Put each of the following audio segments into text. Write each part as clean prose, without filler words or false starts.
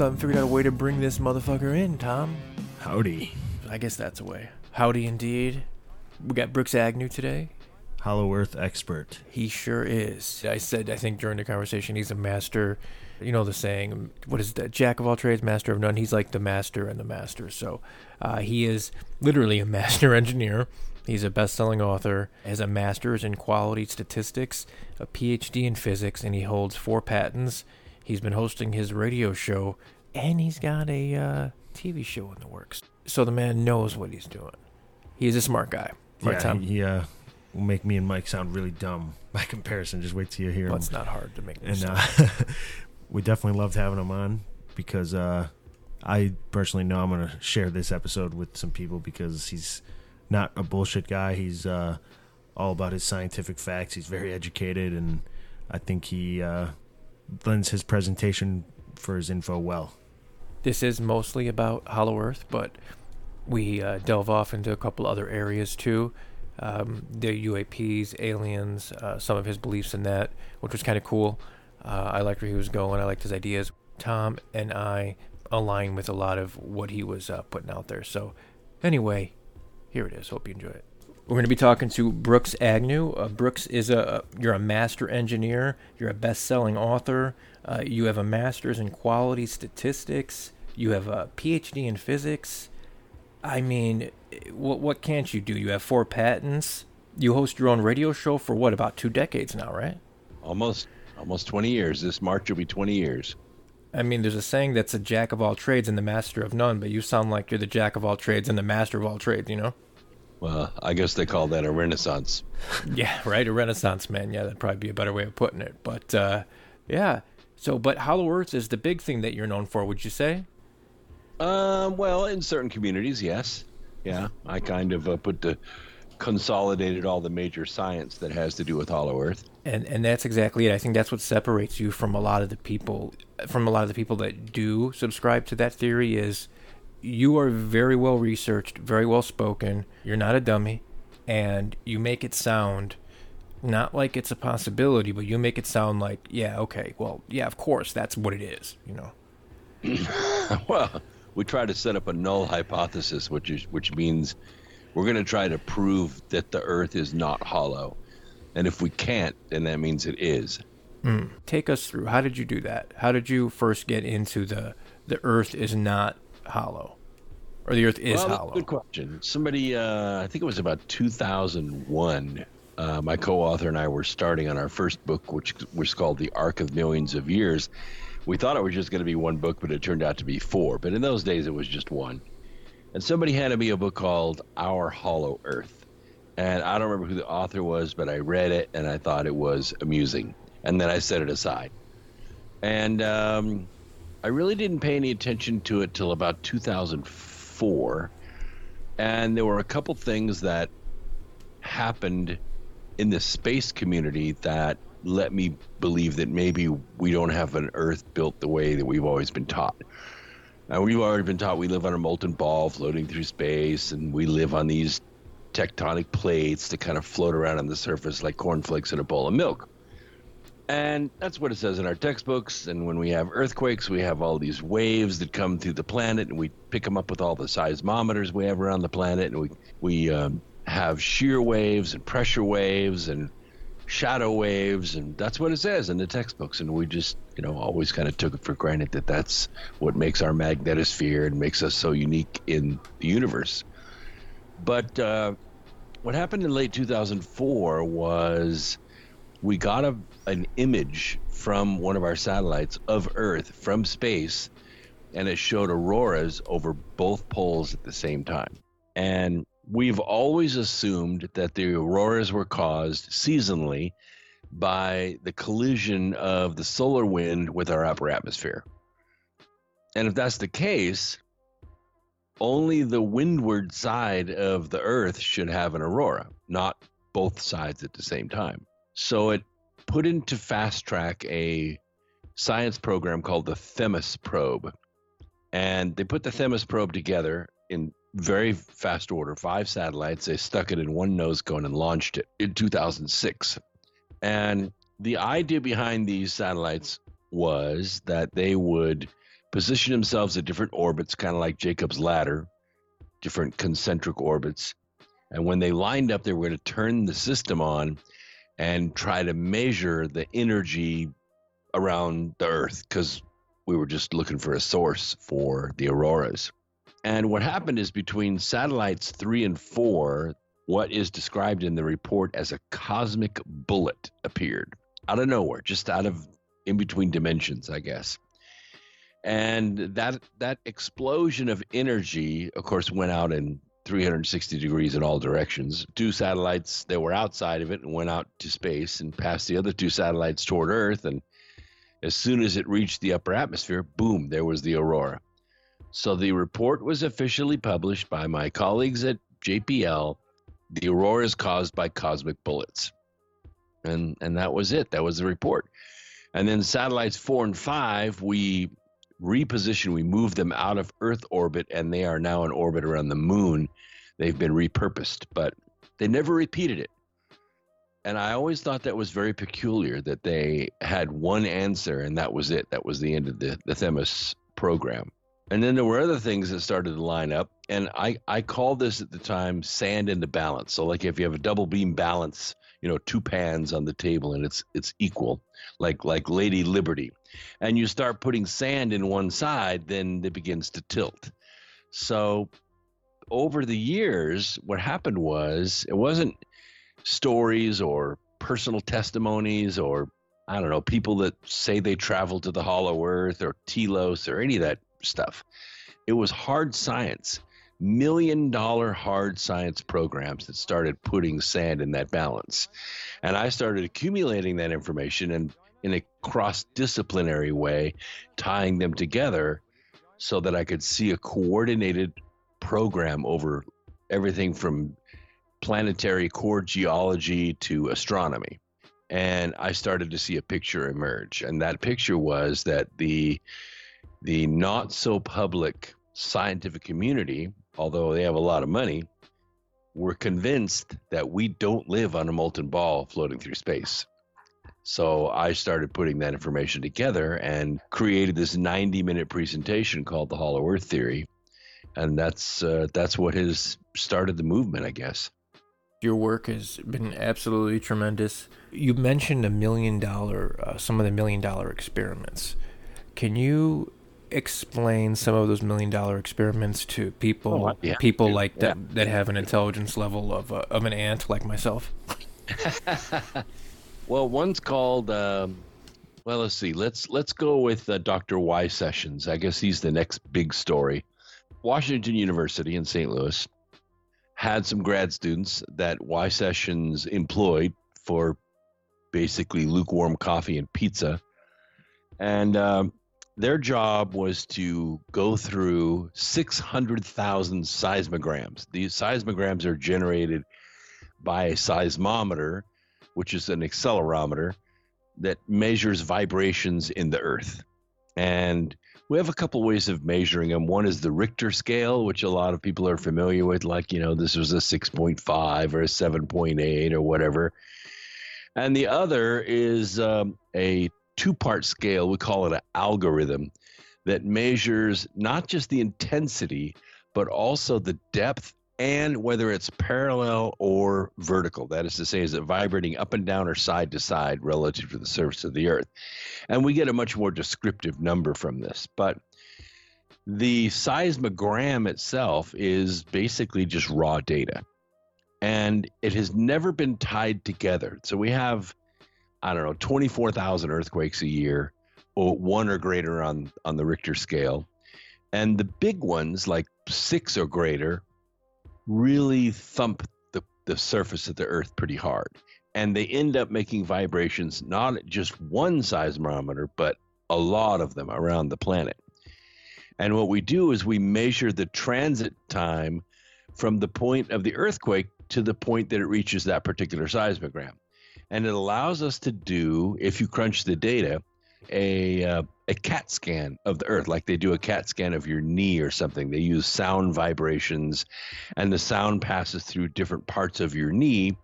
still haven't figured out a way to bring this motherfucker in, Tom. Howdy. I guess that's a way. Howdy indeed. We got Brooks Agnew today. Hollow Earth expert. He sure is. I said, I think during the conversation, he's a master. You know the saying, what is that? Jack of all trades, master of none. He's like the master and the master. So he is literally a master engineer. He's a best-selling author, has a master's in quality statistics, a PhD in physics, and he holds 4 patents. He's been hosting his radio show, and he's got a TV show in the works. So the man knows what he's doing. He's a smart guy. Right, yeah, Tom? He will make me and Mike sound really dumb by comparison. Just wait till you hear him. Well, it's not hard to make me sound. We definitely loved having him on because I personally know I'm going to share this episode with some people because he's not a bullshit guy. He's all about his scientific facts. He's very educated, and I think he lends his presentation for his info well. This is mostly about Hollow Earth, but we delve off into a couple other areas too. The UAPs, aliens, some of his beliefs in that, which was kind of cool. I liked where he was going. I liked his ideas. Tom and I align with a lot of what he was putting out there. So anyway, here it is. Hope you enjoy it. We're going to be talking to Brooks Agnew. Brooks is you're a master engineer. You're a best-selling author. You have a master's in quality statistics. You have a PhD in physics. I mean, what can't you do? You have 4 patents. You host your own radio show for what, about 2 decades now, right? Almost 20 years. This March will be 20 years. I mean, there's a saying that's a jack of all trades and the master of none, but you sound like you're the jack of all trades and the master of all trades, you know? Well, I guess they call that a renaissance. Yeah, right, a renaissance, man. Yeah, that'd probably be a better way of putting it. But, yeah. So, but Hollow Earth is the big thing that you're known for, would you say? Well, in certain communities, yes. Yeah, I kind of consolidated all the major science that has to do with Hollow Earth. And that's exactly it. I think that's what separates you from a lot of the people that do subscribe to that theory is you are very well researched, very well spoken. You're not a dummy, and you make it sound not like it's a possibility, but you make it sound like, yeah, okay, well, yeah, of course, that's what it is, you know. Well, we try to set up a null hypothesis, which means we're going to try to prove that the Earth is not hollow. And if we can't, then that means it is. Mm. Take us through. How did you do that? How did you first get into the Earth is not hollow? Or the Earth is hollow? Good question. Somebody, I think it was about 2001, my co-author and I were starting on our first book, which was called The Arc of Millions of Years. We thought it was just going to be one book, but it turned out to be 4. But in those days, it was just one. And somebody handed me a book called Our Hollow Earth. And I don't remember who the author was, but I read it, and I thought it was amusing. And then I set it aside. And I really didn't pay any attention to it till about 2004. And there were a couple things that happened in the space community that let me believe that maybe we don't have an Earth built the way that we've always been taught. Now, we've already been taught we live on a molten ball floating through space, and we live on these tectonic plates that kind of float around on the surface like cornflakes in a bowl of milk. And that's what it says in our textbooks. And when we have earthquakes, we have all these waves that come through the planet, and we pick them up with all the seismometers we have around the planet. And we have shear waves and pressure waves and shadow waves, and that's what it says in the textbooks. And we just, you know, always kind of took it for granted that that's what makes our magnetosphere and makes us so unique in the universe. But what happened in late 2004 was we got an image from one of our satellites of Earth from space, and it showed auroras over both poles at the same time. And we've always assumed that the auroras were caused seasonally by the collision of the solar wind with our upper atmosphere. And if that's the case, only the windward side of the Earth should have an aurora, not both sides at the same time. So it put into fast track a science program called the Themis probe. And they put the Themis probe together in very fast order, 5 satellites. They stuck it in one nose cone and launched it in 2006. And the idea behind these satellites was that they would position themselves at different orbits, kind of like Jacob's ladder, different concentric orbits. And when they lined up, they were going to turn the system on and try to measure the energy around the Earth, because we were just looking for a source for the auroras. And what happened is between satellites 3 and 4, what is described in the report as a cosmic bullet appeared out of nowhere, just out of in between dimensions, I guess. And that explosion of energy, of course, went out in 360 degrees in all directions. 2 satellites that were outside of it and went out to space and passed the other 2 satellites toward Earth. And as soon as it reached the upper atmosphere, boom, there was the aurora. So the report was officially published by my colleagues at JPL. The aurora is caused by cosmic bullets. And that was it. That was the report. And then satellites 4 and 5, we repositioned, we moved them out of Earth orbit, and they are now in orbit around the moon. They've been repurposed, but they never repeated it. And I always thought that was very peculiar, that they had one answer, and that was it. That was the end of the Themis program. And then there were other things that started to line up, and I called this at the time sand in the balance. So like if you have a double beam balance, you know, 2 pans on the table and it's equal, like Lady Liberty, and you start putting sand in one side, then it begins to tilt. So over the years, what happened was it wasn't stories or personal testimonies or, I don't know, people that say they traveled to the hollow earth or telos or any of that stuff. It was hard science, $1 million hard science programs that started putting sand in that balance. And I started accumulating that information and in a cross-disciplinary way, tying them together so that I could see a coordinated program over everything from planetary core geology to astronomy. And I started to see a picture emerge. And that picture was that the not-so-public scientific community, although they have a lot of money, were convinced that we don't live on a molten ball floating through space. So I started putting that information together and created this 90-minute presentation called The Hollow Earth Theory. And that's what has started the movement, I guess. Your work has been absolutely tremendous. You mentioned some of the $1 million experiments. Can you explain some of those $1 million experiments to people, people like that, that have an intelligence level of an ant like myself? Well, one's called, well, let's see, let's go with Dr. Y Sessions. I guess he's the next big story. Washington University in St. Louis had some grad students that Y Sessions employed for basically lukewarm coffee and pizza. And their job was to go through 600,000 seismograms. These seismograms are generated by a seismometer, which is an accelerometer that measures vibrations in the Earth. And we have a couple ways of measuring them. One is the Richter scale, which a lot of people are familiar with, like, you know, this was a 6.5 or a 7.8 or whatever. And the other is a two-part scale, we call it an algorithm, that measures not just the intensity, but also the depth and whether it's parallel or vertical. That is to say, is it vibrating up and down or side to side relative to the surface of the Earth? And we get a much more descriptive number from this. But the seismogram itself is basically just raw data. And it has never been tied together. So we have, 24,000 earthquakes a year, or one or greater on the Richter scale. And the big ones, like 6 or greater, really thump the surface of the Earth pretty hard. And they end up making vibrations, not at just one seismometer, but a lot of them around the planet. And what we do is we measure the transit time from the point of the earthquake to the point that it reaches that particular seismogram. And it allows us to do, if you crunch the data, a CAT scan of the Earth, like they do a CAT scan of your knee or something. They use sound vibrations, and the sound passes through different parts of your knee,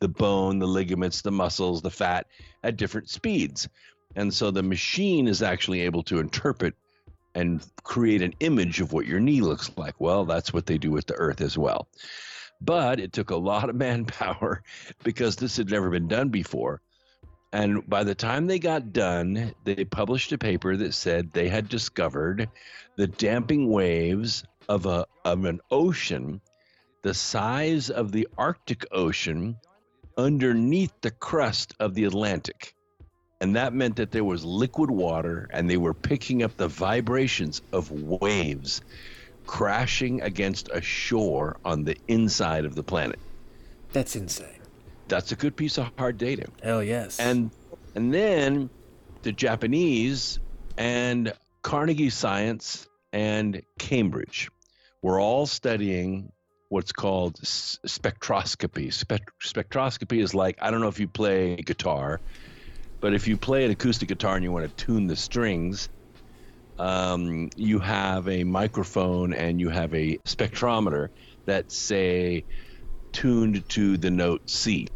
the bone, the ligaments, the muscles, the fat, at different speeds. And so the machine is actually able to interpret and create an image of what your knee looks like. Well, that's what they do with the Earth as well. But it took a lot of manpower because this had never been done before. And by the time they got done, they published a paper that said they had discovered the damping waves of an ocean the size of the Arctic Ocean underneath the crust of the Atlantic. And that meant that there was liquid water, and they were picking up the vibrations of waves crashing against a shore on the inside of the planet. That's insane. That's a good piece of hard data. Hell yes. And then the Japanese and Carnegie Science and Cambridge were all studying what's called spectroscopy. Spectroscopy is like, I don't know if you play guitar, but if you play an acoustic guitar and you want to tune the strings, you have a microphone and you have a spectrometer that's, say, tuned to the note C.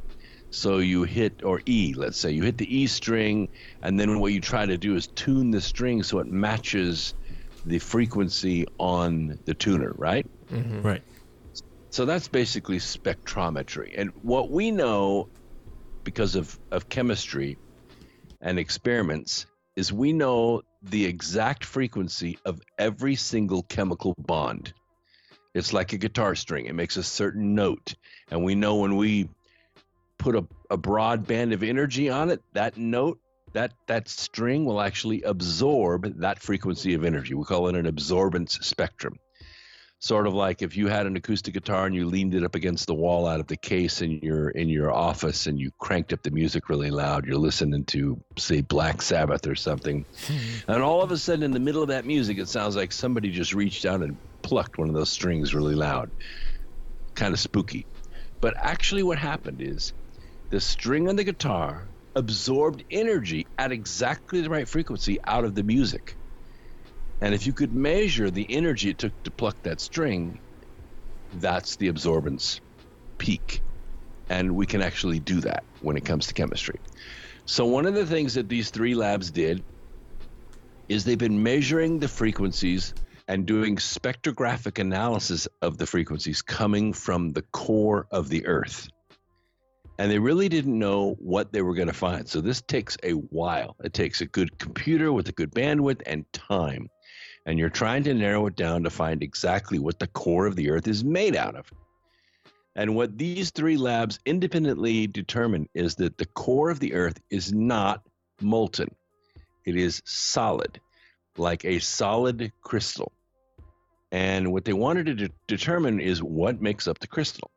So you hit, or E, let's say, you hit the E string, and then what you try to do is tune the string so it matches the frequency on the tuner, right? Mm-hmm. Right. So that's basically spectrometry. And what we know because of chemistry and experiments is we know the exact frequency of every single chemical bond. It's like a guitar string. It makes a certain note. And we know when we put a broad band of energy on it, that note, that string will actually absorb that frequency of energy. We call it an absorbance spectrum. Sort of like if you had an acoustic guitar and you leaned it up against the wall out of the case in your office and you cranked up the music really loud, you're listening to, say, Black Sabbath or something. And all of a sudden, in the middle of that music, it sounds like somebody just reached down and plucked one of those strings really loud. Kind of spooky. But actually what happened is the string on the guitar absorbed energy at exactly the right frequency out of the music. And if you could measure the energy it took to pluck that string, that's the absorbance peak. And we can actually do that when it comes to chemistry. So one of the things that these three labs did is they've been measuring the frequencies and doing spectrographic analysis of the frequencies coming from the core of the Earth. And they really didn't know what they were going to find. So this takes a while. It takes a good computer with a good bandwidth and time. And you're trying to narrow it down to find exactly what the core of the Earth is made out of. And what these three labs independently determine is that the core of the Earth is not molten. It is solid, like a solid crystal. And what they wanted to determine is what makes up the crystal.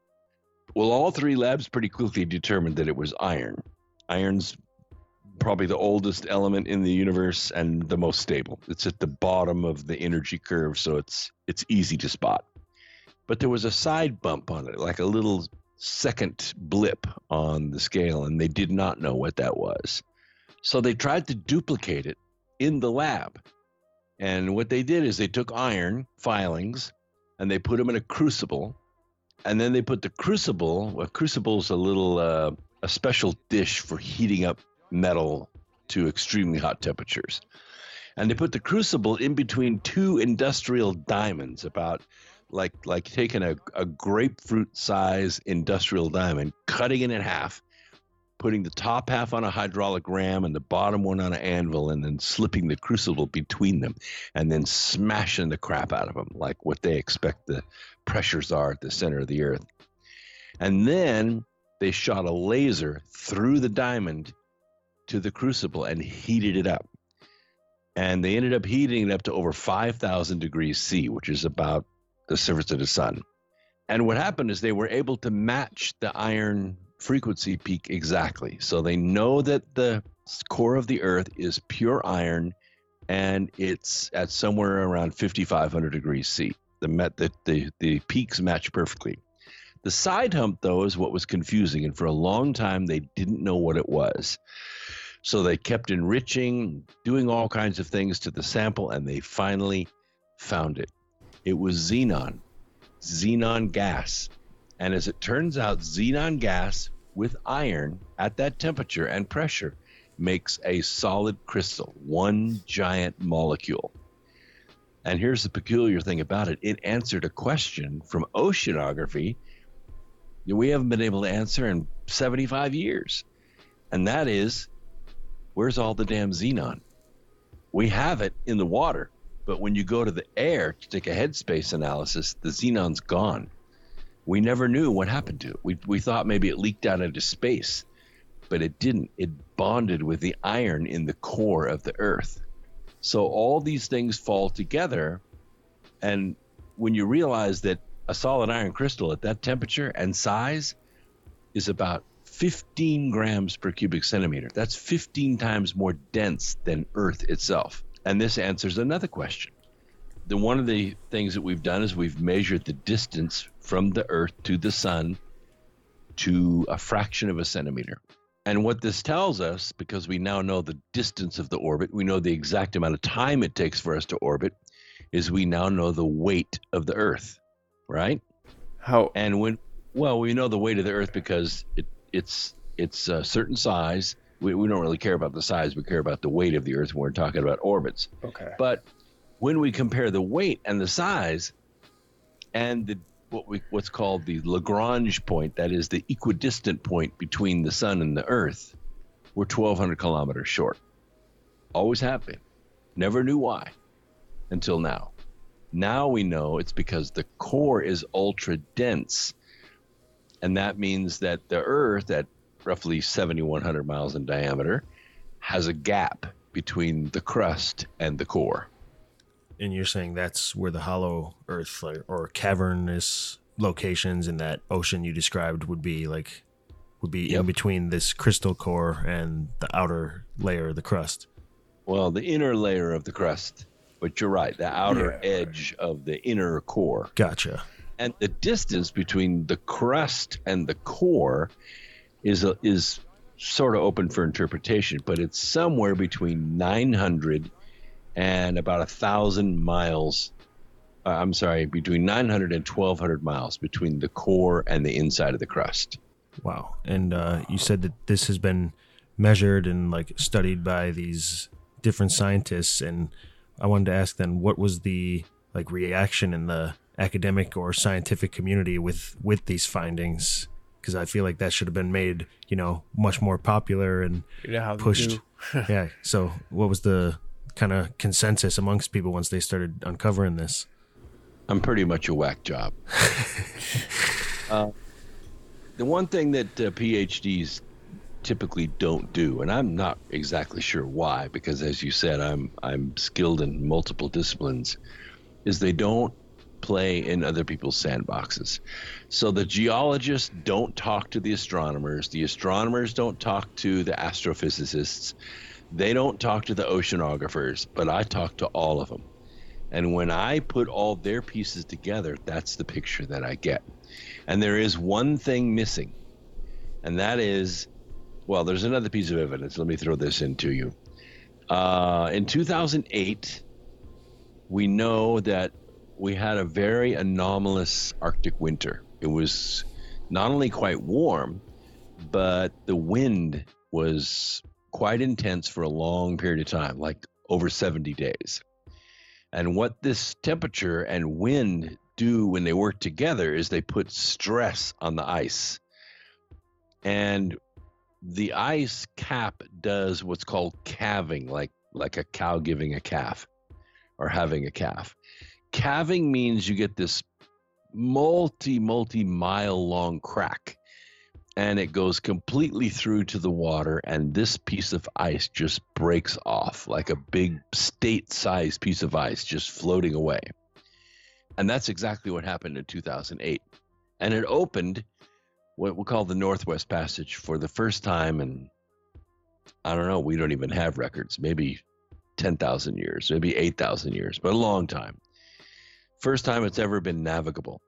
Well, all three labs pretty quickly determined that it was iron. Iron's probably the oldest element in the universe and the most stable. It's at the bottom of the energy curve, so it's easy to spot. But there was a side bump on it, like a little second blip on the scale, and they did not know what that was. So they tried to duplicate it in the lab. And what they did is they took iron filings and they put them in a crucible, and then they put the crucible, a crucible's a special dish for heating up metal to extremely hot temperatures. And they put the crucible in between two industrial diamonds, about like taking a grapefruit size industrial diamond, cutting it in half, putting the top half on a hydraulic ram and the bottom one on an anvil, and then slipping the crucible between them and then smashing the crap out of them, like what they expect the pressures are at the center of the Earth. And then they shot a laser through the diamond to the crucible and heated it up. And they ended up heating it up to over 5,000 degrees C, which is about the surface of the sun. And what happened is they were able to match the iron frequency peak exactly. So they know that the core of the Earth is pure iron, and it's at somewhere around 5,500 degrees C. The peaks match perfectly. The side hump, though, is what was confusing, and for a long time they didn't know what it was. So they kept enriching, doing all kinds of things to the sample, and they finally found it. It was xenon gas. And as it turns out, xenon gas with iron at that temperature and pressure makes a solid crystal, one giant molecule. And here's the peculiar thing about it. It answered a question from oceanography that we haven't been able to answer in 75 years. And that is, where's all the damn xenon? We have it in the water, but when you go to the air to take a headspace analysis, the xenon's gone. We never knew what happened to it. We thought maybe it leaked out into space, but it didn't. It bonded with the iron in the core of the Earth. So all these things fall together, and when you realize that a solid iron crystal at that temperature and size is about 15 grams per cubic centimeter, that's 15 times more dense than Earth itself. And this answers another question. One of the things that we've done is we've measured the distance from the Earth to the sun to a fraction of a centimeter. And what this tells us, because we now know the distance of the orbit, we know the exact amount of time it takes for us to orbit, is we now know the weight of the Earth, right? How? And when, well, we know the weight of the Earth because it's a certain size. We don't really care about the size. We care about the weight of the Earth when we're talking about orbits. Okay. But when we compare the weight and the size and the what's called the Lagrange point, that is the equidistant point between the sun and the Earth, we're 1,200 kilometers short. Always have been. Never knew why until now. Now we know it's because the core is ultra dense. And that means that the Earth, at roughly 7,100 miles in diameter, has a gap between the crust and the core. And you're saying that's where the hollow Earth or cavernous locations in that ocean you described would be Yep. in between this crystal core and the outer layer of the crust. Well, the inner layer of the crust, but you're right, the outer edge of the inner core. Gotcha. And the distance between the crust and the core is sort of open for interpretation, but it's somewhere between 900 and about 1,000 miles, between 900 and 1,200 miles between the core and the inside of the crust. Wow. And you said that this has been measured and studied by these different scientists. And I wanted to ask then, what was the reaction in the academic or scientific community with these findings? Because I feel like that should have been made, much more popular and pushed. Yeah. So what was the kind of consensus amongst people once they started uncovering this? I'm pretty much a whack job. The one thing that PhDs typically don't do, and I'm not exactly sure why, because as you said, I'm skilled in multiple disciplines, is they don't play in other people's sandboxes. So the geologists don't talk to the astronomers don't talk to the astrophysicists, they don't talk to the oceanographers, but I talk to all of them. And when I put all their pieces together, that's the picture that I get. And there is one thing missing. And that is, well, there's another piece of evidence. Let me throw this in to you. In 2008, we know that we had a very anomalous Arctic winter. It was not only quite warm, but the wind was quite intense for a long period of time, over 70 days. And what this temperature and wind do when they work together is they put stress on the ice. And the ice cap does what's called calving, like a cow giving a calf or having a calf. Calving means you get this multi-mile long crack, and it goes completely through to the water, and this piece of ice just breaks off like a big state-sized piece of ice just floating away. And that's exactly what happened in 2008. And it opened what we'll call the Northwest Passage for the first time in, I don't know, we don't even have records, maybe 10,000 years, maybe 8,000 years, but a long time. First time it's ever been navigable.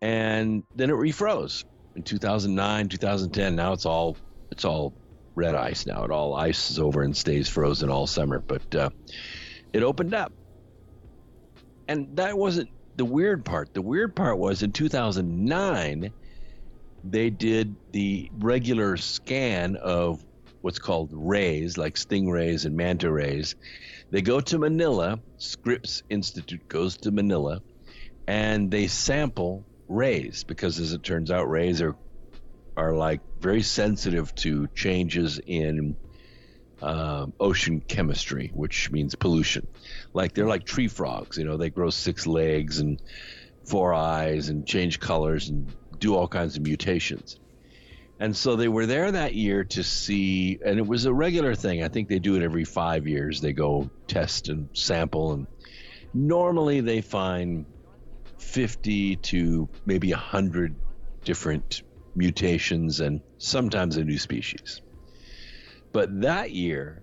And then it refroze. In 2009, 2010, now it's all red ice now. It all ice is over and stays frozen all summer. But it opened up. And that wasn't the weird part. The weird part was in 2009, they did the regular scan of what's called rays, like stingrays and manta rays. They go to Manila. Scripps Institute goes to Manila, and they sample rays because, as it turns out, rays are like very sensitive to changes in ocean chemistry, which means pollution. Like they're like tree frogs, you know, they grow 6 legs and 4 eyes and change colors and do all kinds of mutations. And so they were there that year to see, and it was a regular thing. I think they do it every 5 years. They go test and sample, and normally they find 50 to maybe 100 different mutations and sometimes a new species. But that year,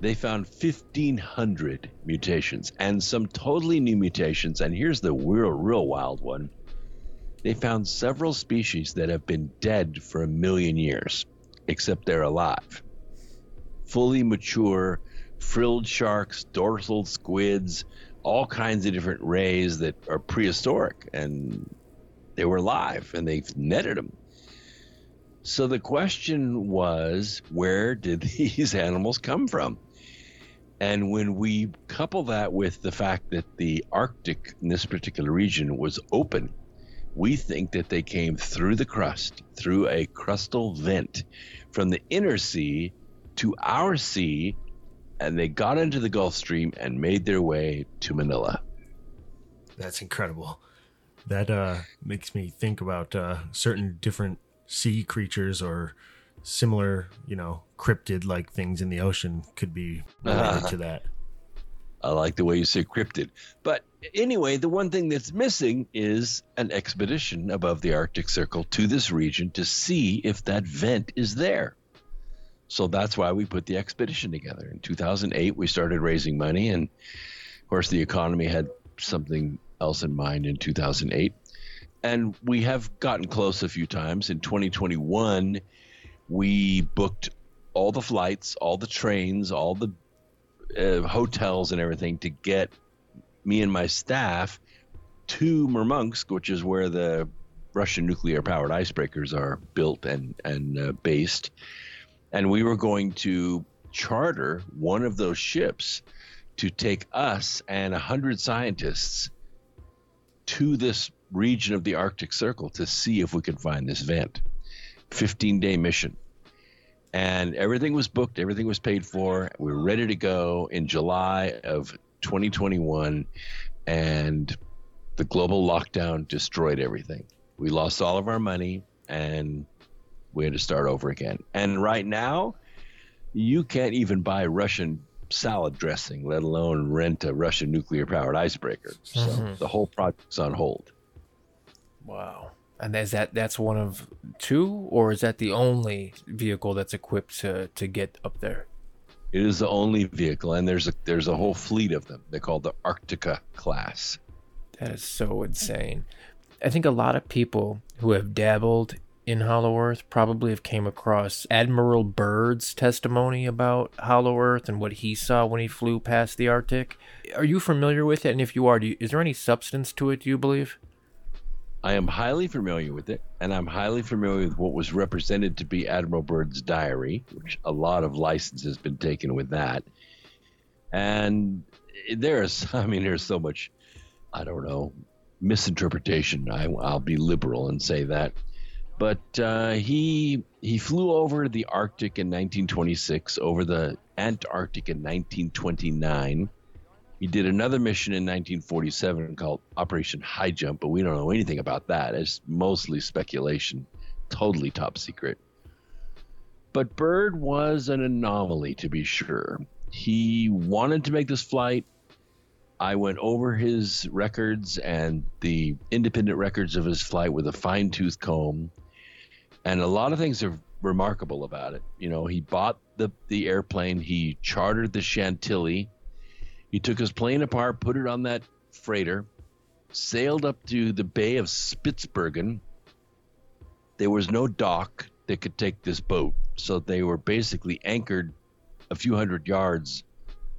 they found 1,500 mutations and some totally new mutations. And here's the real wild one. They found several species that have been dead for 1 million years, except they're alive. Fully mature, frilled sharks, dorsal squids, all kinds of different rays that are prehistoric, and they were alive, and they've netted them. So the question was, where did these animals come from? And when we couple that with the fact that the Arctic in this particular region was open, we think that they came through the crust, through a crustal vent from the inner sea to our sea, and they got into the Gulf Stream and made their way to Manila. That's incredible. That makes me think about certain different sea creatures or similar, you know, cryptid-like things in the ocean could be related to that. I like the way you say cryptid. But anyway, the one thing that's missing is an expedition above the Arctic Circle to this region to see if that vent is there. So that's why we put the expedition together. In 2008, we started raising money, and of course the economy had something else in mind in 2008. And we have gotten close a few times. In 2021, we booked all the flights, all the trains, all the hotels and everything to get me and my staff to Murmansk, which is where the Russian nuclear-powered icebreakers are built and based. And we were going to charter one of those ships to take us and 100 scientists to this region of the Arctic Circle to see if we could find this vent. 15-day mission. And everything was booked. Everything was paid for. We were ready to go in July of 2021, and the global lockdown destroyed everything. We lost all of our money, and we had to start over again. And right now, you can't even buy Russian salad dressing, let alone rent a Russian nuclear-powered icebreaker. So the whole project's on hold. Wow. And is that's one of two, or is that the only vehicle that's equipped to get up there? It is the only vehicle, and there's a whole fleet of them. They're called the Arctica class. That is so insane. I think a lot of people who have dabbled in Hollow Earth probably have came across Admiral Byrd's testimony about Hollow Earth and what he saw when he flew past the Arctic. Are you familiar with it? And if you are, is there any substance to it, do you believe? I am highly familiar with it, and I'm highly familiar with what was represented to be Admiral Byrd's diary, which a lot of license has been taken with that. And there's so much, I don't know, misinterpretation. I'll be liberal and say that. But he flew over the Arctic in 1926, over the Antarctic in 1929. He did another mission in 1947 called Operation High Jump, but we don't know anything about that. It's mostly speculation, totally top secret. But Byrd was an anomaly, to be sure. He wanted to make this flight. I went over his records and the independent records of his flight with a fine-tooth comb, and a lot of things are remarkable about it. You know, he bought the airplane. He chartered the Chantilly. He took his plane apart, put it on that freighter, sailed up to the Bay of Spitsbergen. There was no dock that could take this boat, so they were basically anchored a few hundred yards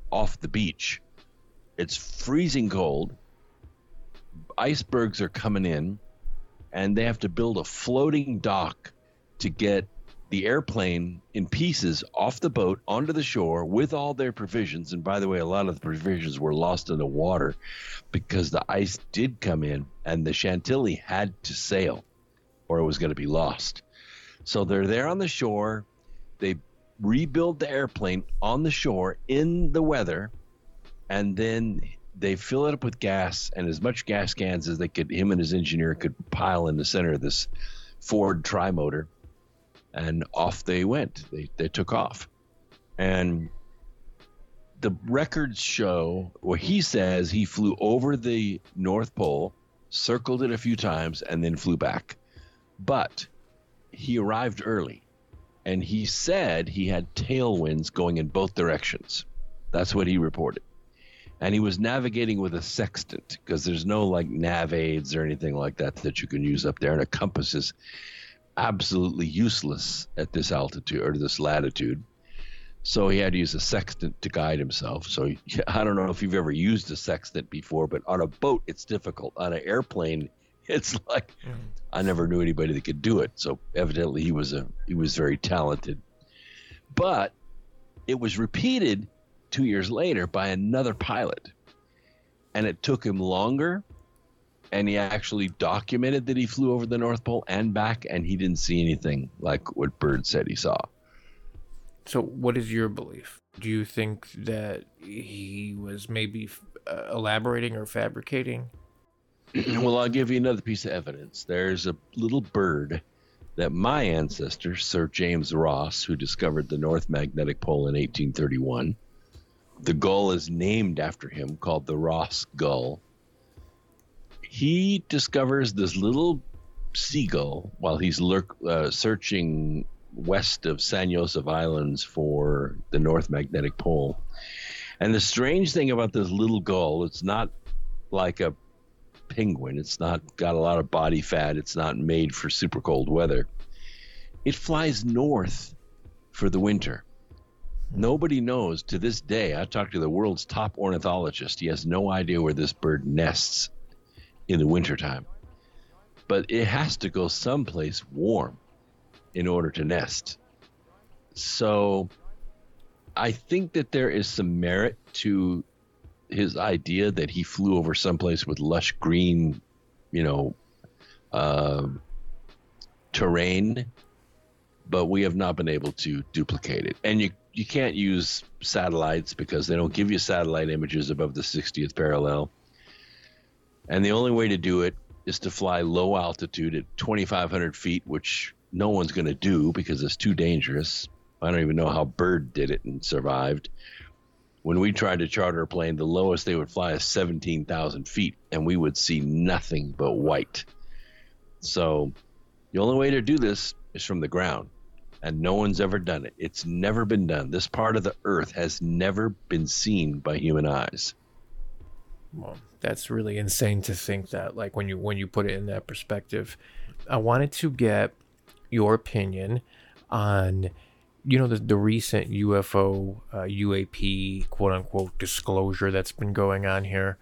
off the beach. It's freezing cold. Icebergs are coming in, and they have to build a floating dock to get the airplane in pieces off the boat onto the shore with all their provisions. And by the way, a lot of the provisions were lost in the water because the ice did come in and the Chantilly had to sail or it was going to be lost. So they're there on the shore. They rebuild the airplane on the shore in the weather, and then they fill it up with gas and as much gas cans as they could, him and his engineer could pile in the center of this Ford tri-motor, and off they went. They took off. And the records show, well, he says he flew over the North Pole, circled it a few times, and then flew back. But he arrived early, and he said he had tailwinds going in both directions. That's what he reported. And he was navigating with a sextant because there's no like nav aids or anything like that that you can use up there. And a compass is absolutely useless at this altitude or this latitude. So he had to use a sextant to guide himself. So I don't know if you've ever used a sextant before, but on a boat, it's difficult. On an airplane, it's like I never knew anybody that could do it. So evidently he was very talented. But it was repeated 2 years later by another pilot, and it took him longer, and he actually documented that he flew over the North Pole and back, and he didn't see anything like what Byrd said he saw. So what is your belief? Do you think that he was maybe elaborating or fabricating? Well, I'll give you another piece of evidence. There's a little bird that my ancestor, Sir James Ross, who discovered the North Magnetic Pole in 1831, the gull is named after him, called the Ross Gull. He discovers this little seagull while he's searching west of San Josef Islands for the North Magnetic Pole. And the strange thing about this little gull, it's not like a penguin. It's not got a lot of body fat. It's not made for super cold weather. It flies north for the winter. Nobody knows to this day. I talked to the world's top ornithologist. He has no idea where this bird nests in the wintertime. But it has to go someplace warm in order to nest. So I think that there is some merit to his idea that he flew over someplace with lush green, terrain. But we have not been able to duplicate it. And you can't use satellites because they don't give you satellite images above the 60th parallel. And the only way to do it is to fly low altitude at 2,500 feet, which no one's going to do because it's too dangerous. I don't even know how Byrd did it and survived. When we tried to charter a plane, the lowest they would fly is 17,000 feet, and we would see nothing but white. So the only way to do this is from the ground. And no one's ever done it. It's never been done. This part of the Earth has never been seen by human eyes. Well, that's really insane to think that, like, when you put it in that perspective. I wanted to get your opinion on, the recent UFO, UAP, quote-unquote, disclosure that's been going on here.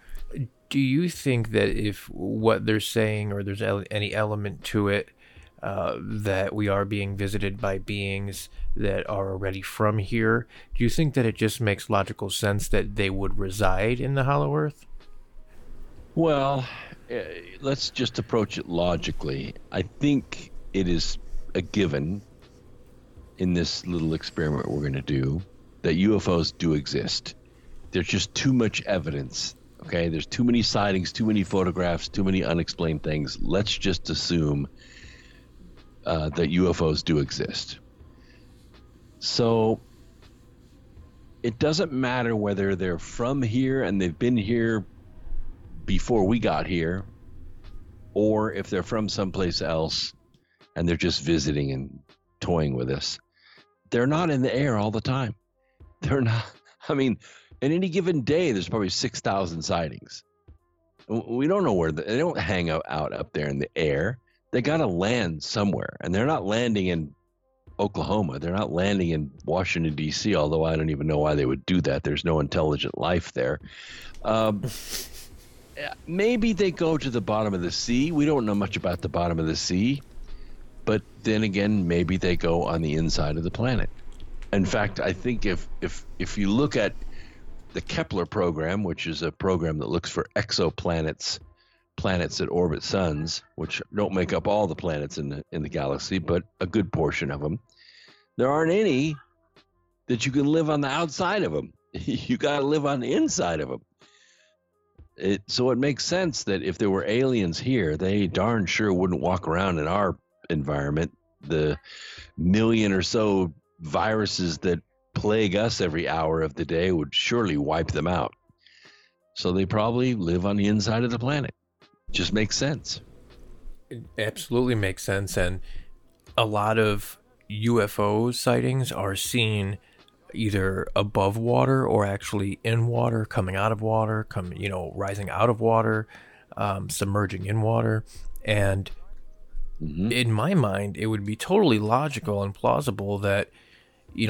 Do you think that if what they're saying or there's any element to it, that we are being visited by beings that are already from here? Do you think that it just makes logical sense that they would reside in the Hollow Earth? Well, let's just approach it logically. I think it is a given in this little experiment we're going to do that UFOs do exist. There's just too much evidence. Okay, there's too many sightings, too many photographs, too many unexplained things. Let's just assume that UFOs do exist. So it doesn't matter whether they're from here and they've been here before we got here, or if they're from someplace else and they're just visiting and toying with us. They're not in the air all the time. They're not. I mean, in any given day, there's probably 6,000 sightings. We don't know where they don't hang out up there in the air. They got to land somewhere, and they're not landing in Oklahoma. They're not landing in Washington, D.C., although I don't even know why they would do that. There's no intelligent life there. Maybe they go to the bottom of the sea. We don't know much about the bottom of the sea. But then again, maybe they go on the inside of the planet. In fact, I think if you look at the Kepler program, which is a program that looks for exoplanets, planets that orbit suns, which don't make up all the planets in the galaxy, but a good portion of them, there aren't any that you can live on the outside of them. You got to live on the inside of them. So it makes sense that if there were aliens here, they darn sure wouldn't walk around in our environment. The million or so viruses that plague us every hour of the day would surely wipe them out. So they probably live on the inside of the planet. Just makes sense. It absolutely makes sense. And a lot of UFO sightings are seen either above water or actually in water, coming out of water, rising out of water, submerging in water. And in my mind, it would be totally logical and plausible that,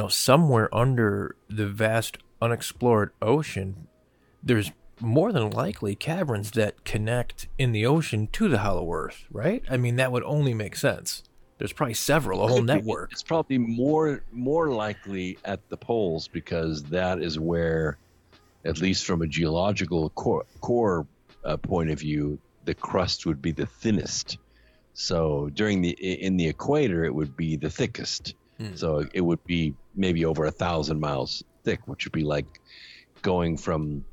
somewhere under the vast unexplored ocean, there's more than likely caverns that connect in the ocean to the hollow earth, right? I mean, that would only make sense. There's probably several, a whole network. It's probably more likely at the poles, because that is where, at least from a geological core point of view, the crust would be the thinnest. So in the equator, it would be the thickest. So it would be maybe over 1,000 miles thick, which would be like going from,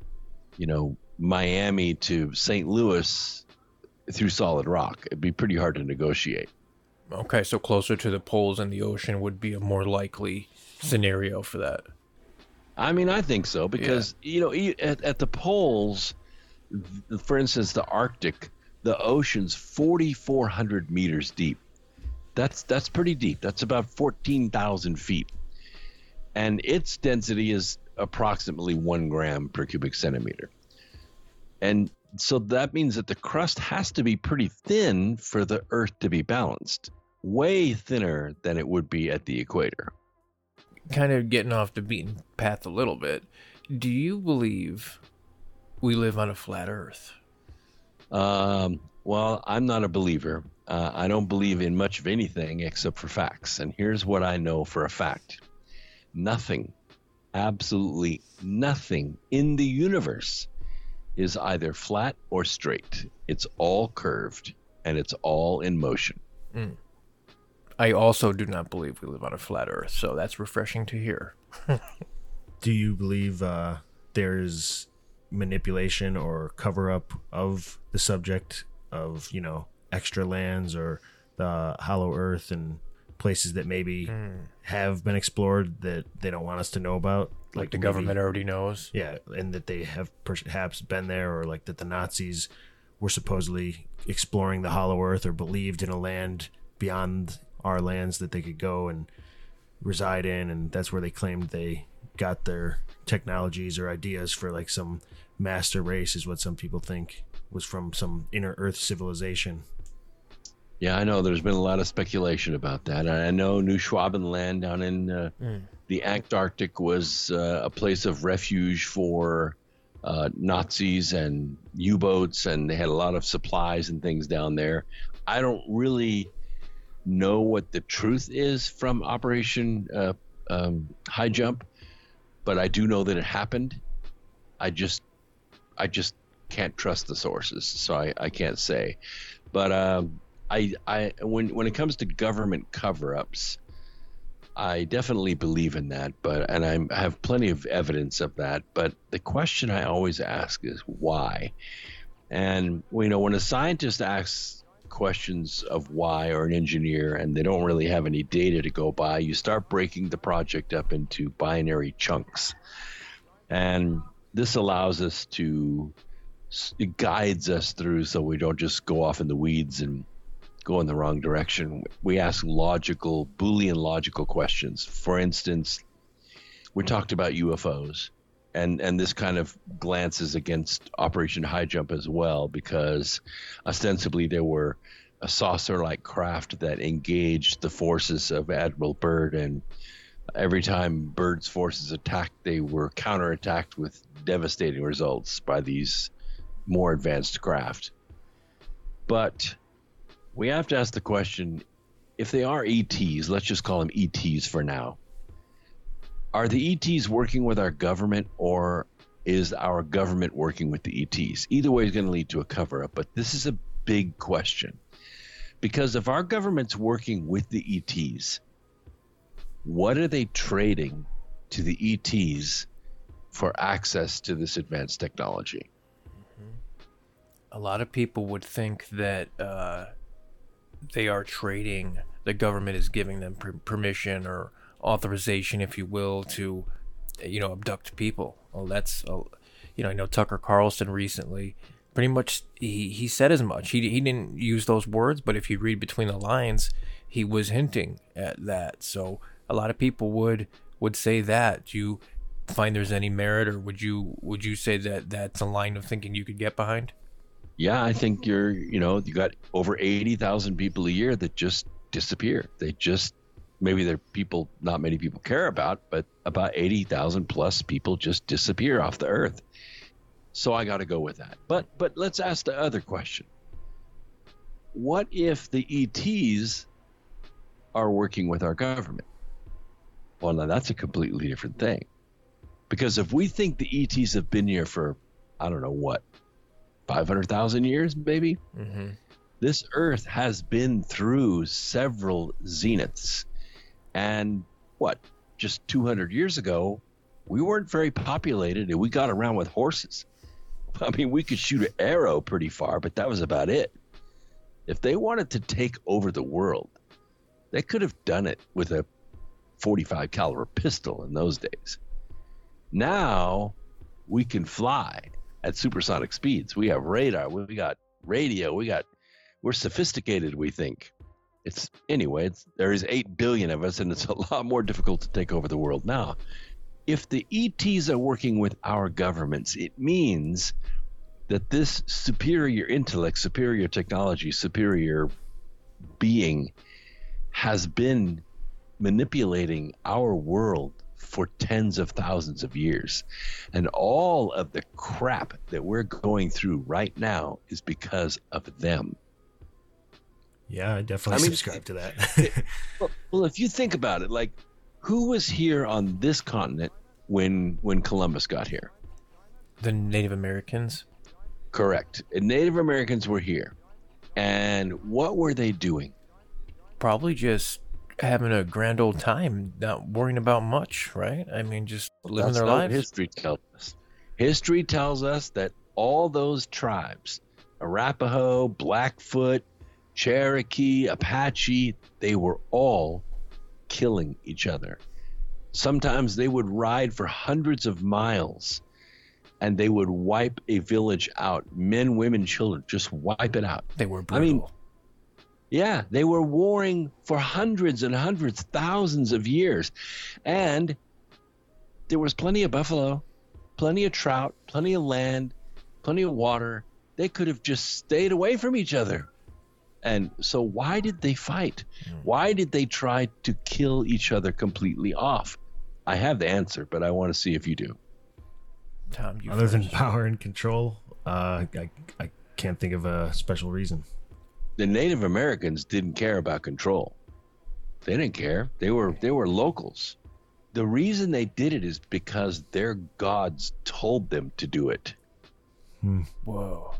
Miami to St. Louis through solid rock. It'd be pretty hard to negotiate. Okay, so closer to the poles and the ocean would be a more likely scenario for that. I mean, I think so, because, at the poles, for instance, the Arctic, the ocean's 4,400 meters deep. That's pretty deep. That's about 14,000 feet. And its density is approximately 1 gram per cubic centimeter. And so that means that the crust has to be pretty thin for the Earth to be balanced, way thinner than it would be at the equator. Kind of getting off the beaten path a little bit. Do you believe we live on a flat Earth? Well, I'm not a believer. I don't believe in much of anything except for facts. And here's what I know for a fact. Nothing, absolutely nothing in the universe is either flat or straight. It's all curved, and it's all in motion. I also do not believe we live on a flat Earth, so that's refreshing to hear. Do you believe there's manipulation or cover-up of the subject of, extra lands or the hollow Earth and places that maybe have been explored that they don't want us to know about? Like the government already knows? Yeah, and that they have perhaps been there, or like that the Nazis were supposedly exploring the hollow Earth or believed in a land beyond our lands that they could go and reside in, and that's where they claimed they got their technologies or ideas for like some master race, is what some people think was from some inner Earth civilization. Yeah, I know there's been a lot of speculation about that. I know New Schwabenland down in the Antarctic was a place of refuge for Nazis and U-boats, and they had a lot of supplies and things down there. I don't really know what the truth is from Operation High Jump, but I do know that it happened. I just can't trust the sources, so I can't say. But when it comes to government cover-ups, I definitely believe in that, I have plenty of evidence of that. But the question I always ask is why. And when a scientist asks questions of why, or an engineer, and they don't really have any data to go by, you start breaking the project up into binary chunks, and this allows us to, it guides us through, so we don't just go off in the weeds and go in the wrong direction. We ask Boolean logical questions. For instance, we talked about UFOs, and this kind of glances against Operation High Jump as well, because ostensibly there were a saucer-like craft that engaged the forces of Admiral Byrd, and every time Byrd's forces attacked, they were counterattacked with devastating results by these more advanced craft. But we have to ask the question, if they are ETs, let's just call them ETs for now, are the ETs working with our government, or is our government working with the ETs? Either way is going to lead to a cover-up, but this is a big question. Because if our government's working with the ETs, what are they trading to the ETs for access to this advanced technology? A lot of people would think that they are trading, the government is giving them permission or authorization, if you will, to, you know, abduct people. Well, that's, you know, I know Tucker Carlson recently, pretty much he said as much. He didn't use those words, but if you read between the lines, he was hinting at that. So a lot of people would say that. Do you find there's any merit, or would you say that that's a line of thinking you could get behind? Yeah, I think you got over 80,000 people a year that just disappear. They just, maybe they're people not many people care about, but about 80,000 plus people just disappear off the earth. So I got to go with that. But let's ask the other question. What if the ETs are working with our government? Well, now that's a completely different thing. Because if we think the ETs have been here for, I don't know what, 500,000 years, maybe? Mm-hmm. This Earth has been through several zeniths. And just 200 years ago, we weren't very populated, and we got around with horses. I mean, we could shoot an arrow pretty far, but that was about it. If they wanted to take over the world, they could have done it with a 45 caliber pistol in those days. Now we can fly at supersonic speeds. We have radar, we got radio, we're sophisticated, we think. There is 8 billion of us, and it's a lot more difficult to take over the world now. If the ETs are working with our governments, it means that this superior intellect, superior technology, superior being has been manipulating our world for tens of thousands of years. And all of the crap that we're going through right now is because of them. Yeah, I definitely subscribe to that. Well, if you think about it, like, who was here on this continent when Columbus got here? The Native Americans. Correct. Native Americans were here. And what were they doing? Probably just having a grand old time, not worrying about much, right? I mean, just living their lives. History tells us. History tells us that all those tribes, Arapaho, Blackfoot, Cherokee, Apache, they were all killing each other. Sometimes they would ride for hundreds of miles and they would wipe a village out. Men, women, children, just wipe it out. They were brutal. I mean, yeah, they were warring for hundreds and hundreds, thousands of years. And there was plenty of buffalo, plenty of trout, plenty of land, plenty of water. They could have just stayed away from each other. And so why did they fight? Why did they try to kill each other completely off? I have the answer, but I want to see if you do. Tom, you other than power and control, I can't think of a special reason. The Native Americans didn't care about control. They didn't care. They were locals. The reason they did it is because their gods told them to do it. Whoa.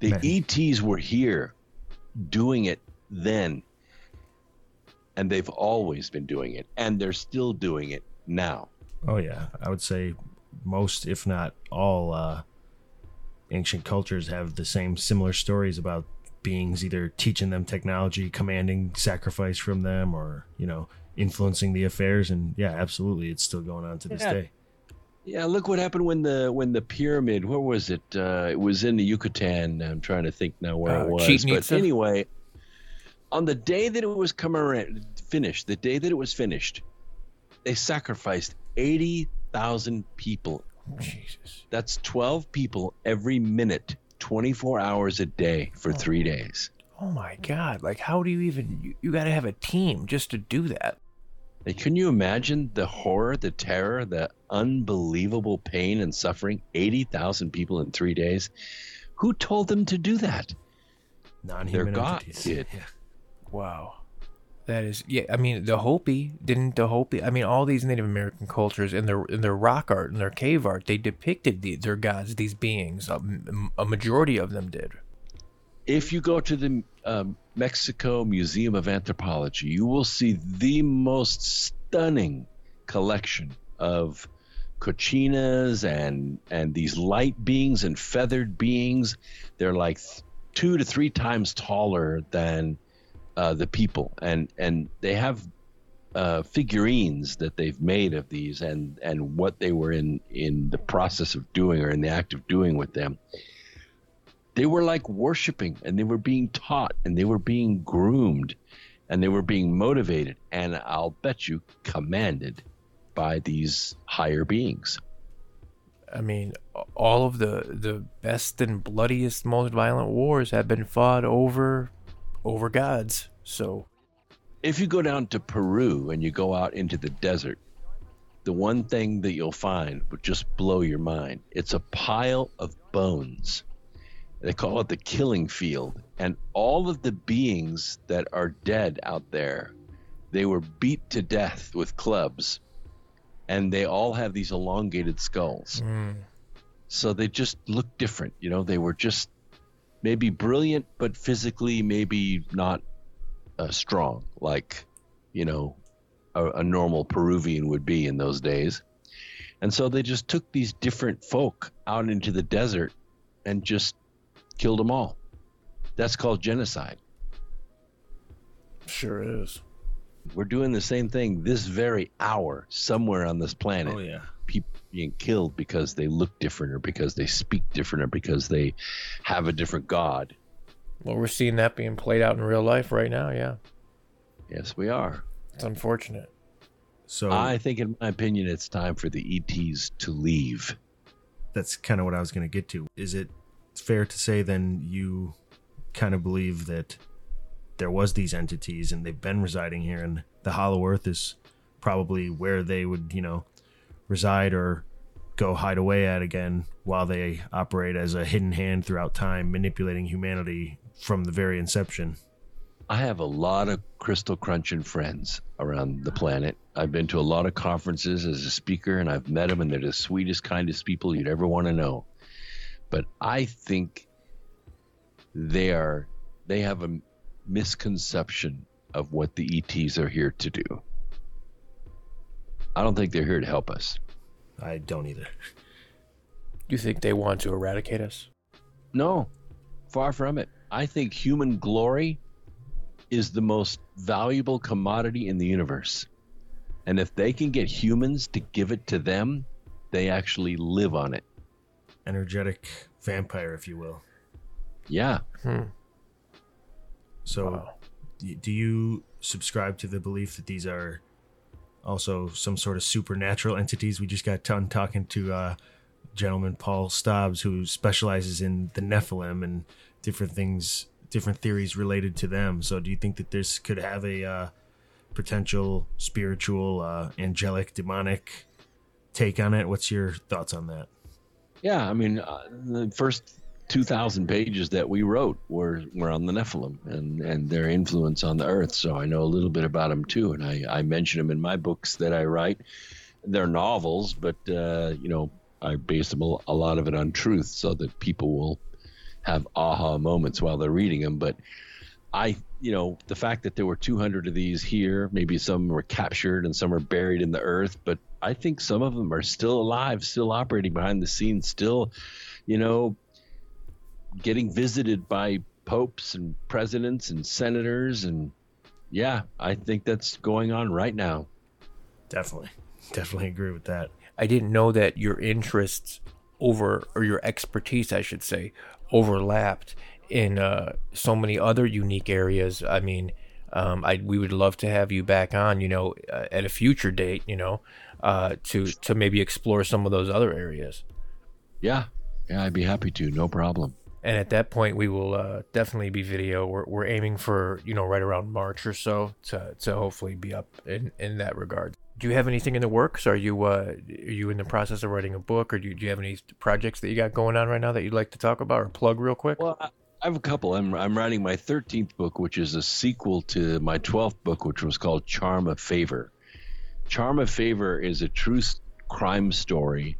The ETs were here doing it then, and they've always been doing it, and they're still doing it now. Oh yeah, I would say most, if not all, ancient cultures have the same similar stories about beings either teaching them technology, commanding sacrifice from them, or, you know, influencing the affairs. And yeah, absolutely, it's still going on to this day. Yeah, look what happened when the pyramid, where was it? It was in the Yucatan. I'm trying to think now where it was. Chichen Itza. But anyway, on the day that it was finished, they sacrificed 80,000 people. Jesus. That's 12 people every minute, 24 hours a day for 3 days. Oh my God. Like, how do you even, you got to have a team just to do that. Like, can you imagine the horror, the terror, the unbelievable pain and suffering? 80,000 people in 3 days. Who told them to do that? Non-human entities. Their God did. Yeah. Wow. That is, yeah. I mean, the Hopi I mean, all these Native American cultures in their rock art and their cave art, they depicted their gods, these beings. A majority of them did. If you go to the Mexico Museum of Anthropology, you will see the most stunning collection of cochinas and these light beings and feathered beings. They're like 2 to 3 times taller than the people, and they have figurines that they've made of these and what they were in the process of doing or in the act of doing with them. They were like worshiping, and they were being taught, and they were being groomed, and they were being motivated, and I'll bet you commanded by these higher beings. I mean, all of the best and bloodiest, most violent wars have been fought over gods. So if you go down to Peru and you go out into the desert, the one thing that you'll find would just blow your mind. It's a pile of bones. They call it the killing field. And all of the beings that are dead out there, they were beat to death with clubs, and they all have these elongated skulls. Mm. So they just look different. You know, they were just maybe brilliant, but physically maybe not strong, like, you know, a normal Peruvian would be in those days. And so they just took these different folk out into the desert and just killed them all. That's called genocide. Sure is. We're doing the same thing this very hour somewhere on this planet. Oh, yeah. People being killed because they look different, or because they speak different, or because they have a different god. Well, we're seeing that being played out in real life right now, yeah. Yes, we are. It's unfortunate. So I think, in my opinion, it's time for the ETs to leave. That's kind of what I was going to get to. Is it fair to say then you kind of believe that there was these entities and they've been residing here, and the Hollow Earth is probably where they would, you know, reside or go hide away at again, while they operate as a hidden hand throughout time, manipulating humanity from the very inception? I have a lot of crystal crunching friends around the planet. I've been to a lot of conferences as a speaker, and I've met them, and they're the sweetest, kindest people you'd ever want to know. But I think they have a misconception of what the ETs are here to do. I don't think they're here to help us. I don't either. You think they want to eradicate us? No, far from it. I think human glory is the most valuable commodity in the universe. And if they can get humans to give it to them, they actually live on it. Energetic vampire, if you will. Yeah. So wow. Do you subscribe to the belief that these are also some sort of supernatural entities? We just got done talking to gentleman Paul Stobbs, who specializes in the Nephilim and different things, different theories related to them. So do you think that this could have a potential spiritual, angelic, demonic take on it? What's your thoughts on that? Yeah, I mean, the first 2,000 pages that we wrote were on the Nephilim and their influence on the Earth. So I know a little bit about them, too. And I mention them in my books that I write. They're novels, but, you know, I base a lot of it on truth so that people will have aha moments while they're reading them. But you know, the fact that there were 200 of these here, maybe some were captured and some are buried in the Earth, but I think some of them are still alive, still operating behind the scenes, still, you know, getting visited by popes and presidents and senators. And yeah, I think that's going on right now. Definitely agree with that. I didn't know that your interests or your expertise, I should say, overlapped in so many other unique areas. I mean, we would love to have you back on, you know, at a future date, you know, to maybe explore some of those other areas. Yeah, I'd be happy to. No problem. And at that point, we will definitely be video. We're aiming for, you know, right around March or so to hopefully be up in that regard. Do you have anything in the works? Are you in the process of writing a book, or do you have any projects that you got going on right now that you'd like to talk about or plug real quick? Well, I have a couple. I'm writing my 13th book, which is a sequel to my 12th book, which was called Charm of Favor. Charm of Favor is a true crime story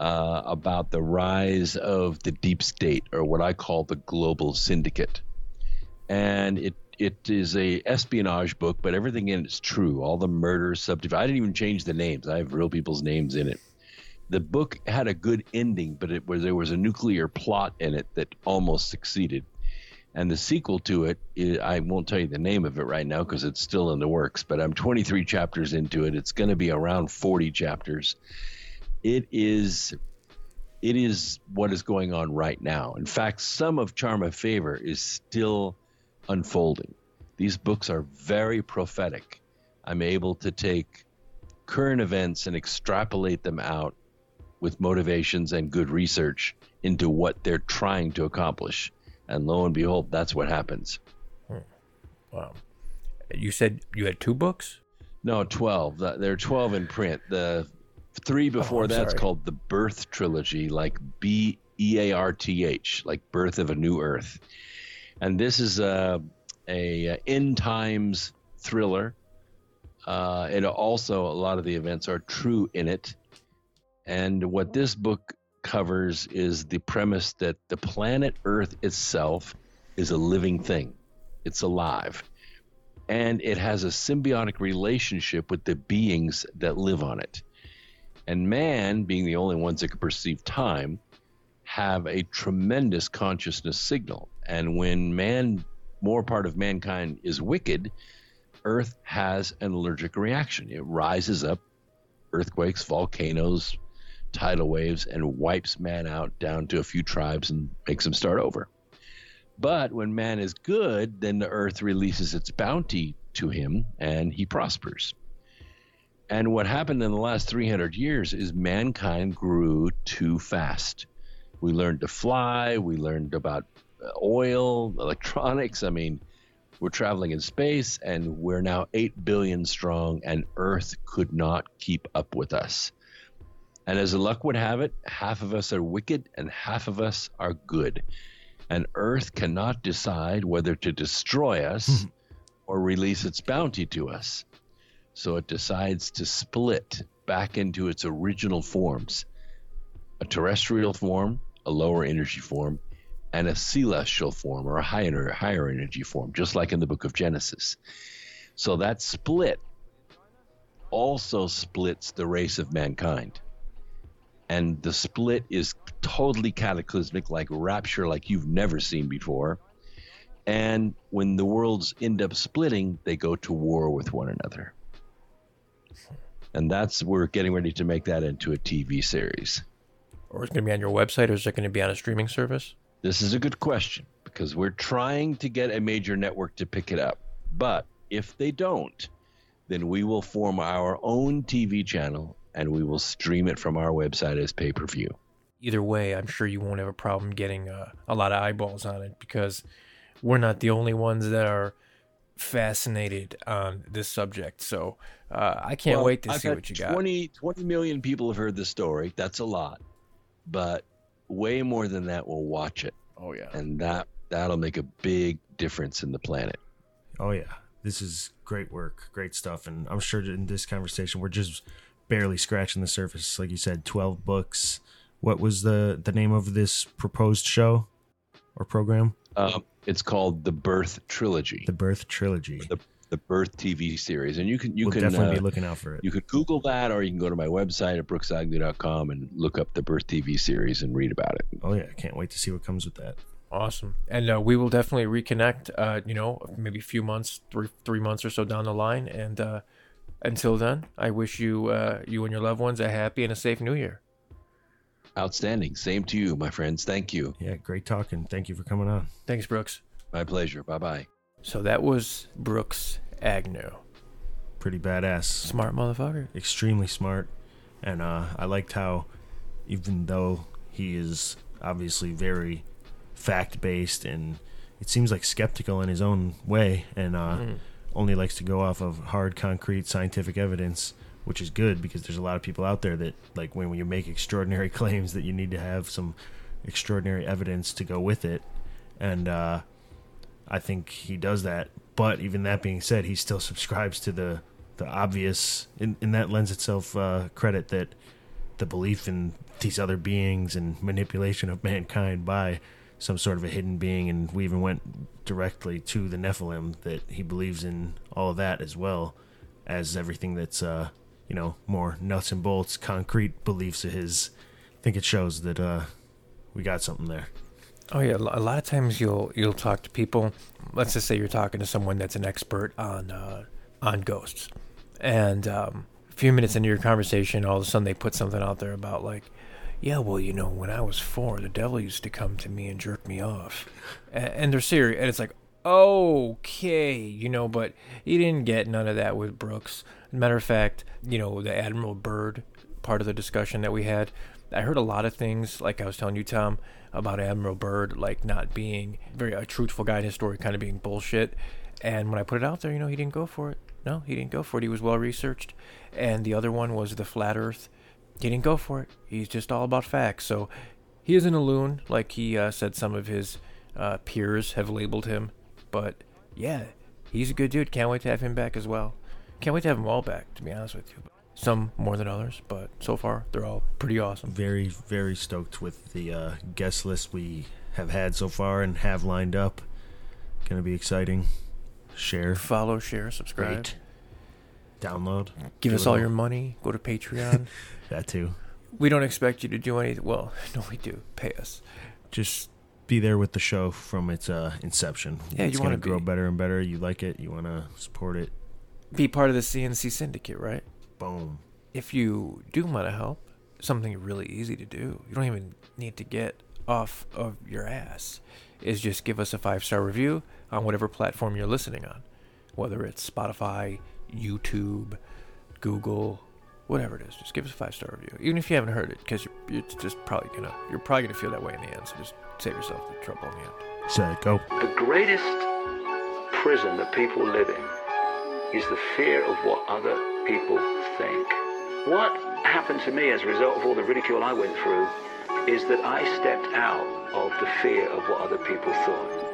about the rise of the deep state, or what I call the global syndicate. And it is a espionage book, but everything in it's true. All the murder, I didn't even change the names. I have real people's names in it. The book had a good ending, but there was a nuclear plot in it that almost succeeded. And the sequel to it, I won't tell you the name of it right now because it's still in the works, but I'm 23 chapters into it. It's going to be around 40 chapters. It is what is going on right now. In fact, some of Charm of Favor is still unfolding. These books are very prophetic. I'm able to take current events and extrapolate them out with motivations and good research into what they're trying to accomplish. And lo and behold, that's what happens. Wow. You said you had two books? No, 12. There are 12 in print. The three before that's called the Birth Trilogy, like B-E-A-R-T-H, like Birth of a New Earth. And this is a end times thriller. And also a lot of the events are true in it. And what this book covers is the premise that the planet Earth itself is a living thing. It's alive. And it has a symbiotic relationship with the beings that live on it. And man, being the only ones that can perceive time, have a tremendous consciousness signal. And when more part of mankind is wicked, Earth has an allergic reaction. It rises up, earthquakes, volcanoes, tidal waves, and wipes man out down to a few tribes and makes them start over. But when man is good, then the Earth releases its bounty to him and he prospers. And what happened in the last 300 years is mankind grew too fast. We learned to fly, we learned about oil, electronics. I mean, we're traveling in space, and we're now 8 billion strong, and Earth could not keep up with us. And as luck would have it, half of us are wicked and half of us are good. And Earth cannot decide whether to destroy us or release its bounty to us. So it decides to split back into its original forms, a terrestrial form, a lower energy form, and a celestial form, or a higher energy form, just like in the book of Genesis. So that split also splits the race of mankind. And the split is totally cataclysmic, like rapture, like you've never seen before. And when the worlds end up splitting, they go to war with one another. And we're getting ready to make that into a TV series. Or it's going to be on your website, or is it going to be on a streaming service? This is a good question, because we're trying to get a major network to pick it up. But if they don't, then we will form our own TV channel and we will stream it from our website as pay-per-view. Either way, I'm sure you won't have a problem getting a lot of eyeballs on it, because we're not the only ones that are fascinated on this subject. So I can't wait to see what you got. 20 million people have heard the story. That's a lot. But way more than that will watch it. Oh yeah. And that'll make a big difference in the planet. Oh yeah. This is great work, great stuff, and I'm sure in this conversation we're just barely scratching the surface. Like you said, 12 books. What was the name of this proposed show or program? It's called The Birth Trilogy. The Birth Trilogy. The Birth TV series, and you can definitely be looking out for it. You could Google that, or you can go to my website at brooksagnew.com and look up the Birth TV series and read about it. Oh yeah, I can't wait to see what comes with that. Awesome, and we will definitely reconnect. Maybe a few months, three months or so down the line, and until then, I wish you and your loved ones a happy and a safe New Year. Outstanding. Same to you, my friends. Thank you. Yeah, great talking. Thank you for coming on. Thanks, Brooks. My pleasure. Bye bye. So that was Brooks Agnew. Pretty badass. Smart motherfucker. Extremely smart. And I liked how, even though he is obviously very fact-based and it seems like skeptical in his own way, and only likes to go off of hard, concrete, scientific evidence, which is good, because there's a lot of people out there that, like, when you make extraordinary claims, that you need to have some extraordinary evidence to go with it. And I think he does that. But even that being said, he still subscribes to the obvious, and that lends itself credit that the belief in these other beings and manipulation of mankind by some sort of a hidden being, and we even went directly to the Nephilim, that he believes in all of that as well as everything that's, you know, more nuts and bolts, concrete beliefs of his. I think it shows that we got something there. Oh, yeah. A lot of times you'll talk to people. Let's just say you're talking to someone that's an expert on ghosts. And a few minutes into your conversation, all of a sudden they put something out there about, like, yeah, well, you know, when I was 4, the devil used to come to me and jerk me off. And they're serious. And it's like, okay, you know, but he didn't get none of that with Brooks. Matter of fact, you know, the Admiral Byrd part of the discussion that we had, I heard a lot of things, like I was telling you, Tom, about Admiral Byrd, like, not being very a truthful guy in his story, kind of being bullshit. And when I put it out there, you know, he didn't go for it. No, he didn't go for it. He was well-researched. And the other one was the Flat Earth. He didn't go for it. He's just all about facts. So he isn't a loon, like he said some of his peers have labeled him. But, yeah, he's a good dude. Can't wait to have him back as well. Can't wait to have them all back, to be honest with you. Some more than others, but so far, they're all pretty awesome. Very, very stoked with the guest list we have had so far and have lined up. Going to be exciting. Share. Follow, share, subscribe. Great. Download. Give us all your money. Go to Patreon. That too. We don't expect you to do anything. Well, no, we do. Pay us. Just be there with the show from its inception. Yeah, it's going to grow better and better. You like it. You want to support it. Be part of the CNC Syndicate, right? Boom. If you do want to help, something really easy to do, you don't even need to get off of your ass, is just give us a 5-star review on whatever platform you're listening on, whether it's Spotify, YouTube, Google, whatever it is. Just give us a 5-star review, even if you haven't heard it, because you're probably gonna feel that way in the end. So just save yourself the trouble in the end. So go. The greatest prison that people live in is the fear of what other people think. What happened to me as a result of all the ridicule I went through is that I stepped out of the fear of what other people thought.